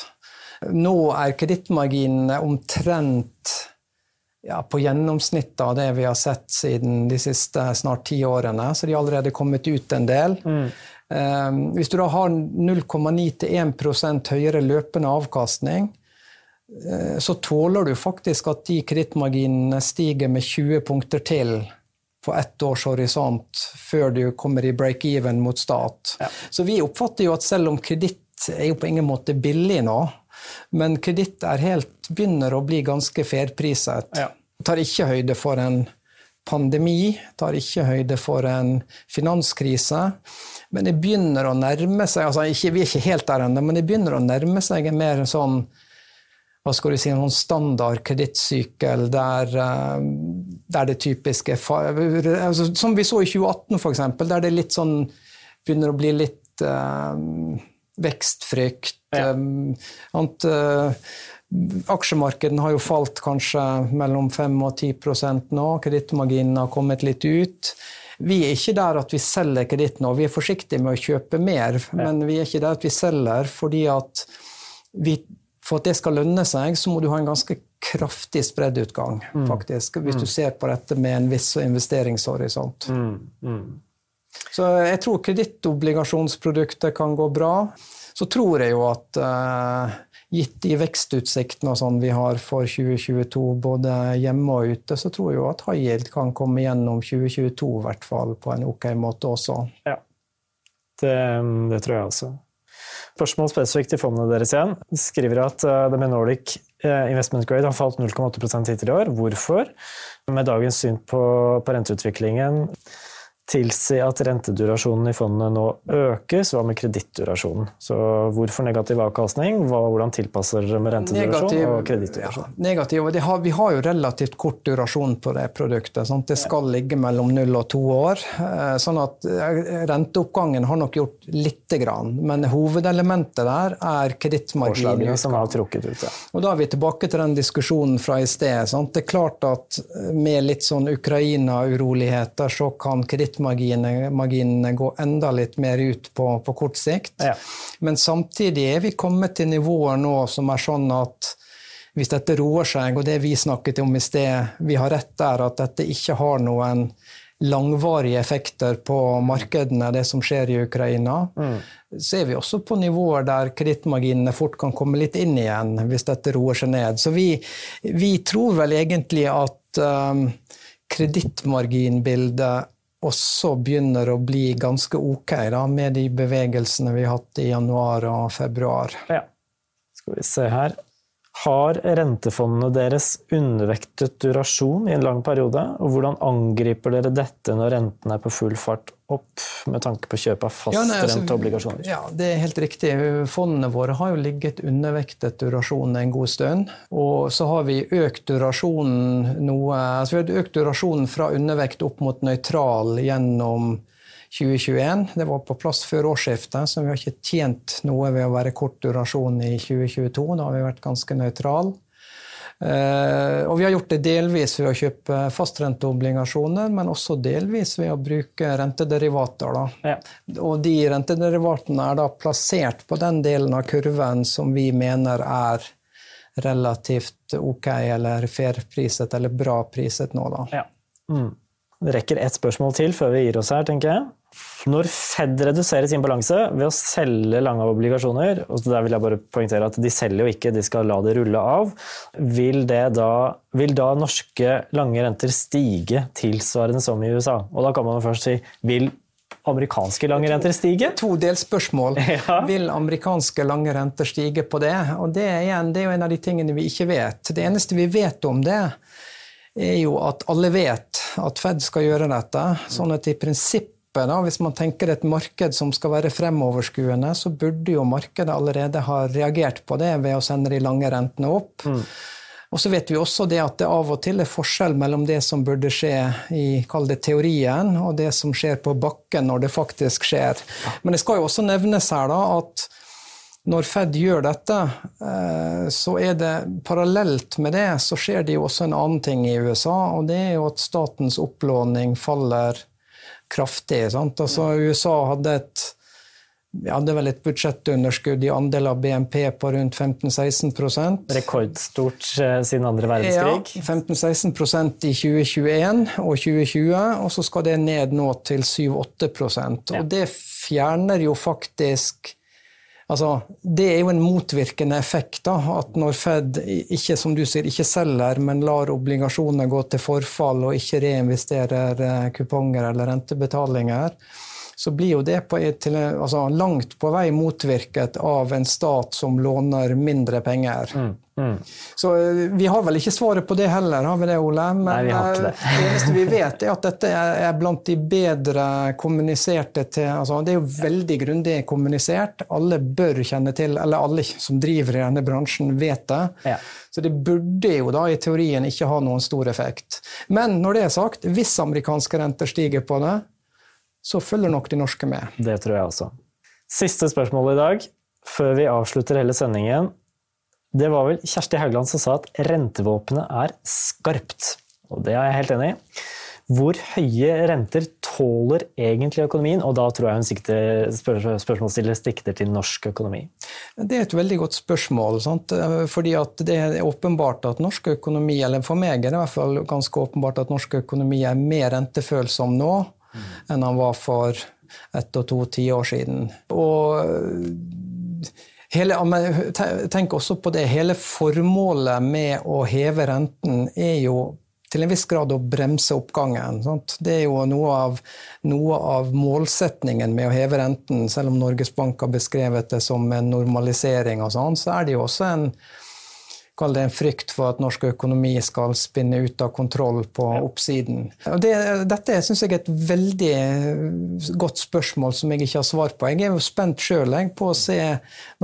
Nå kredittmarginene omtrent på gjennomsnittet av det vi har sett siden de siste snart 10 årene, så de har allerede kommet ut en del. Hvis du da har 0,9 til 1% høyere løpende avkastning, så tåler du faktisk at de kredittmarginene stiger med 20 punkter til på 1 års horisont før du kommer i break-even mot stat. Ja. Så vi oppfatter jo at selv om kreditt er jo på ingen måte billig nå, men kreditt begynner å bli ganske fairpriset. Ja. Tar ikke høyde for en pandemi, tar ikke høyde for en finanskrise, men det begynner å nærme seg, altså vi er ikke helt der enda, men det begynner å nærme seg en mer sånn, hva skal du si, noen standard kredittsykel der det typiske, altså, som vi så i 2018 for eksempel, der det litt sånn, begynner å bli litt vekstfrykt. Ja. Aksjemarkeden har jo falt kanskje mellom 5% og 10% nå, kredittmarginene har kommet litt ut. Vi er ikke der at vi selger kreditt nå, vi er forsiktige med å kjøpe mer, men vi er ikke der at vi selger, fordi at for at det skal lønne seg, så må du ha en ganske kraftig spreddutgang, faktisk, hvis du ser på dette med en viss investeringshorisont. Så jeg tror kredittobligasjonsprodukter kan gå bra. Så tror jeg jo at gitt de vekstutsiktene og sånn vi har for 2022, både hjemme og ute, så tror jeg jo at high yield kan komme gjennom 2022 i hvert fall på en ok måte også. Ja, det tror jeg også. Spørsmål spesifikt til fondene deres igjen. Skriver at DNB Nordic Investment Grade har falt 0,8% hittil i år. Hvorfor? Med dagens syn på renteutviklingen tilsier at rentedurasjonen i fondene nå økes, hva med kredittdurasjonen? Så hvorfor negativ avkastning? Hvordan tilpasser dere med rentedurasjon og kredittdurasjon? Ja, negativ, og vi har jo relativt kort durasjon på det produktet, sånn at det skal ligge mellom 0 og 2 år, sånn at renteoppgangen har nok gjort litt grann, men hovedelementet der kredittmarginene som har trukket ut. Ja. Og da er vi tilbake til den diskusjonen fra i sted, sånn at det klart at med litt sånn Ukraina-uroligheter så kan kredittmarginene marginene gå enda litt mer ut på kort sikt. Ja. Men samtidig vi kommet til nivåer nå som sånn at hvis dette roer seg, og det vi snakket om I sted, vi har rett der at dette ikke har noen langvarige effekter på markedene, det som skjer I Ukraina, ser vi også på nivåer der kreditmarginene fort kan komme litt inn igjen hvis dette roer seg ned. Så vi tror vel egentlig at kreditmarginbildet også begynner å bli ganske ok da, med de bevegelsene vi har hatt I januar og februar. Ja, skal vi se her. Har rentefondene deres undervektet durasjon I en lang periode, og hvordan angriper dere dette når renten på full fart opp med tanke på kjøp av fastrenteobligasjoner? Ja, det helt riktig. Fondene våre har jo ligget undervektet durasjonen en god stund, og så har vi økt durasjonen noe, altså vi har økt durasjonen fra undervekt opp mot nøytral gjennom 2021. Det var på plass før årsskiftet, så vi har ikke tjent noe ved å være kort durasjon I 2022. Da har vi vært ganske nøytral. Og vi har gjort det delvis ved å kjøpe fastrenteobligasjoner, men også delvis ved å bruke rentederivater. Da. Ja. Og de rentederivatene da plassert på den delen av kurven som vi mener relativt ok, eller fairpriset, eller bra priset nå. Da. Ja. Det rekker et spørsmål til før vi gir oss her, tenker jeg. Når Fed reduserer sin balanse ved å selge lange obligasjoner, og der vil jeg bare poengtere at de selger jo ikke, de skal la det rulle av, vil da norske lange renter stige tilsvarende som I USA? Og da kan man først si, vil amerikanske lange renter stige? To delspørsmål. Ja. Vil amerikanske lange renter stige på det? Og det er jo en av de tingene vi ikke vet. Det eneste vi vet om det, jo at alle vet at Fed skal gjøre dette, sånn at I prinsippet da, hvis man tenker et marked som skal være fremoverskuende, så burde jo markedet allerede ha reagert på det ved å sende de lange rentene opp. Og så vet vi også det at det av og til forskjell mellom det som burde skje I, kall det teorien, og det som skjer på bakken når det faktisk skjer. Men det skal jo også nevnes her da, at når Fed gjør dette, så det parallelt med det, så skjer det jo også en annen ting I USA, og det jo at statens opplåning faller kraftig. Sant? Altså USA hadde vel et budsjettunderskudd I andel av BNP på rundt 15-16%. Rekordstort siden andre verdenskrig. Ja, 15-16% I 2021 og 2020, og så skal det ned nå til 7-8%. Og det fjerner jo faktisk Altså, det jo en motvirkende effekt da, at når Fed ikke, som du sier, ikke selger, men lar obligasjoner gå til forfall og ikke reinvesterer kuponger eller rentebetalinger, så blir jo det langt på vei motvirket av en stat som låner mindre penger. Så vi har vel ikke svaret på det heller, har vi det, Ole? Men nei, vi har ikke det. Det eneste vi vet at dette blant de bedre kommuniserte til, det jo veldig grundig kommunisert, alle bør kjenne til, eller alle som driver I denne bransjen vet det, ja. Så det burde jo da I teorien ikke ha noen stor effekt. Men når det sagt, hvis amerikanske renter stiger på det, så følger nok de norske med. Det tror jeg også. Siste spørsmål I dag, før vi avslutter hele sendingen. Det var vel Kjersti Haugland som sa at rentevåpenet skarpt. Og det jeg helt enig I. Hvor høye renter tåler egentlig økonomien? Og da tror jeg hun spørsmålsstiller sikter til norsk økonomi. Det et veldig godt spørsmål, sant? Fordi at det åpenbart at norsk økonomi, eller for meg det I hvert fall ganske åpenbart at norsk økonomi mer rentefølsom nå, enn han var for 1 og 2 10 år siden. Og tenk også på det, hele formålet med å heve renten jo til en viss grad å bremse oppgangen. Sant? Det jo noe av målsetningen med å heve renten, selv om Norges Bank har beskrevet det som en normalisering og sånn, så det jo også kall det en frykt for at norsk økonomi skal spinne ut av kontroll på oppsiden. Dette synes jeg et veldig godt spørsmål som jeg ikke har svar på. Jeg jo spent selv på å se,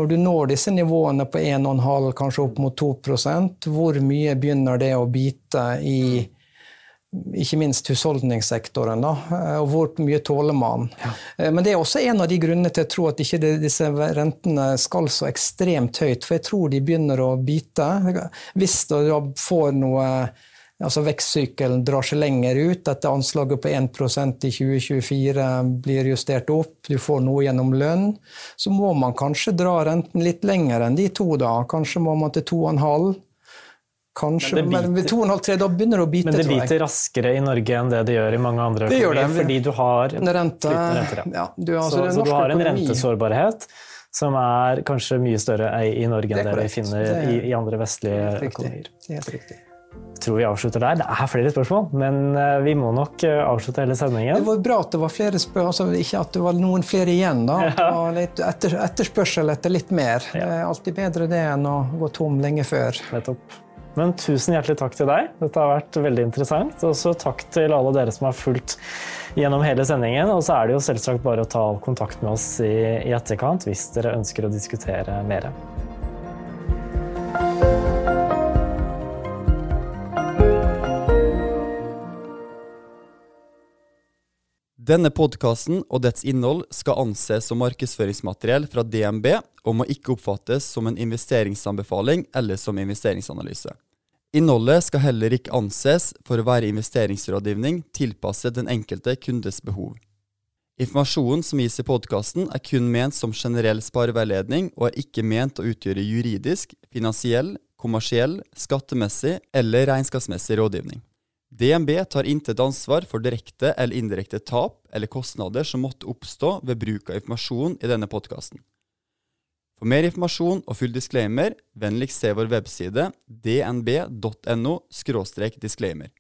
når du når disse nivåene på 1,5, kanskje opp mot 2%, hvor mye begynner det å bite I ikke minst husholdningssektoren da, og hvor mye tåler man. Ja. Men det også en av de grunnene til å tro at ikke disse rentene skal så ekstremt høyt, for jeg tror de begynner å bite. Hvis du får noe alltså växtcykeln drar sig längre ut, att anslaget på 1% i 2024 blir justerat upp, du får nå genom lön, så må man kanske dra räntan lite längre än de 2 dagar, kanske må man till 2,5. Kanske, men vid 2,5-3 då börjar det bita. Men det biter raskare i Norge än det gör i många andra länder för du har en ränta. Ja, du har en räntesårbarhet som är kanske mycket större i Norge än det vi finner i andra västliga ekonomier. Det är helt riktigt. Tror vi avslutter der. Det flere spørsmål, men vi må nok avslutte hele sendingen. Det var bra at det var flere spørsmål, altså ikke at det var noen flere igjen da. Ja. Etterspørsel etter litt mer. Ja. Det er alltid bedre det enn å gå tom lenge før. Nettopp. Men tusen hjertelig takk til deg. Dette har vært veldig interessant. Og så takk til alle dere som har fulgt gjennom hele sendingen. Og så det jo selvsagt bare å ta kontakt med oss i etterkant hvis dere ønsker å diskutere mer. Denne podcasten og dets innhold skal anses som markedsføringsmateriell fra DNB og må ikke oppfattes som en investeringsanbefaling eller som investeringsanalyse. Innholdet skal heller ikke anses for å være investeringsrådgivning tilpasset den enkelte kundes behov. Informasjonen som gis i podcasten kun ment som generell spareveiledning og ikke ment å utgjøre juridisk, finansiell, kommersiell, skattemessig eller regnskapsmessig rådgivning. DNB tar intet ansvar för direkte eller indirekte tap eller kostnader som måtte uppstå ved bruk av information i denna podcasten. För mer information och full disclaimer, vänligst se vår webbsida dnb.no/disclaimer.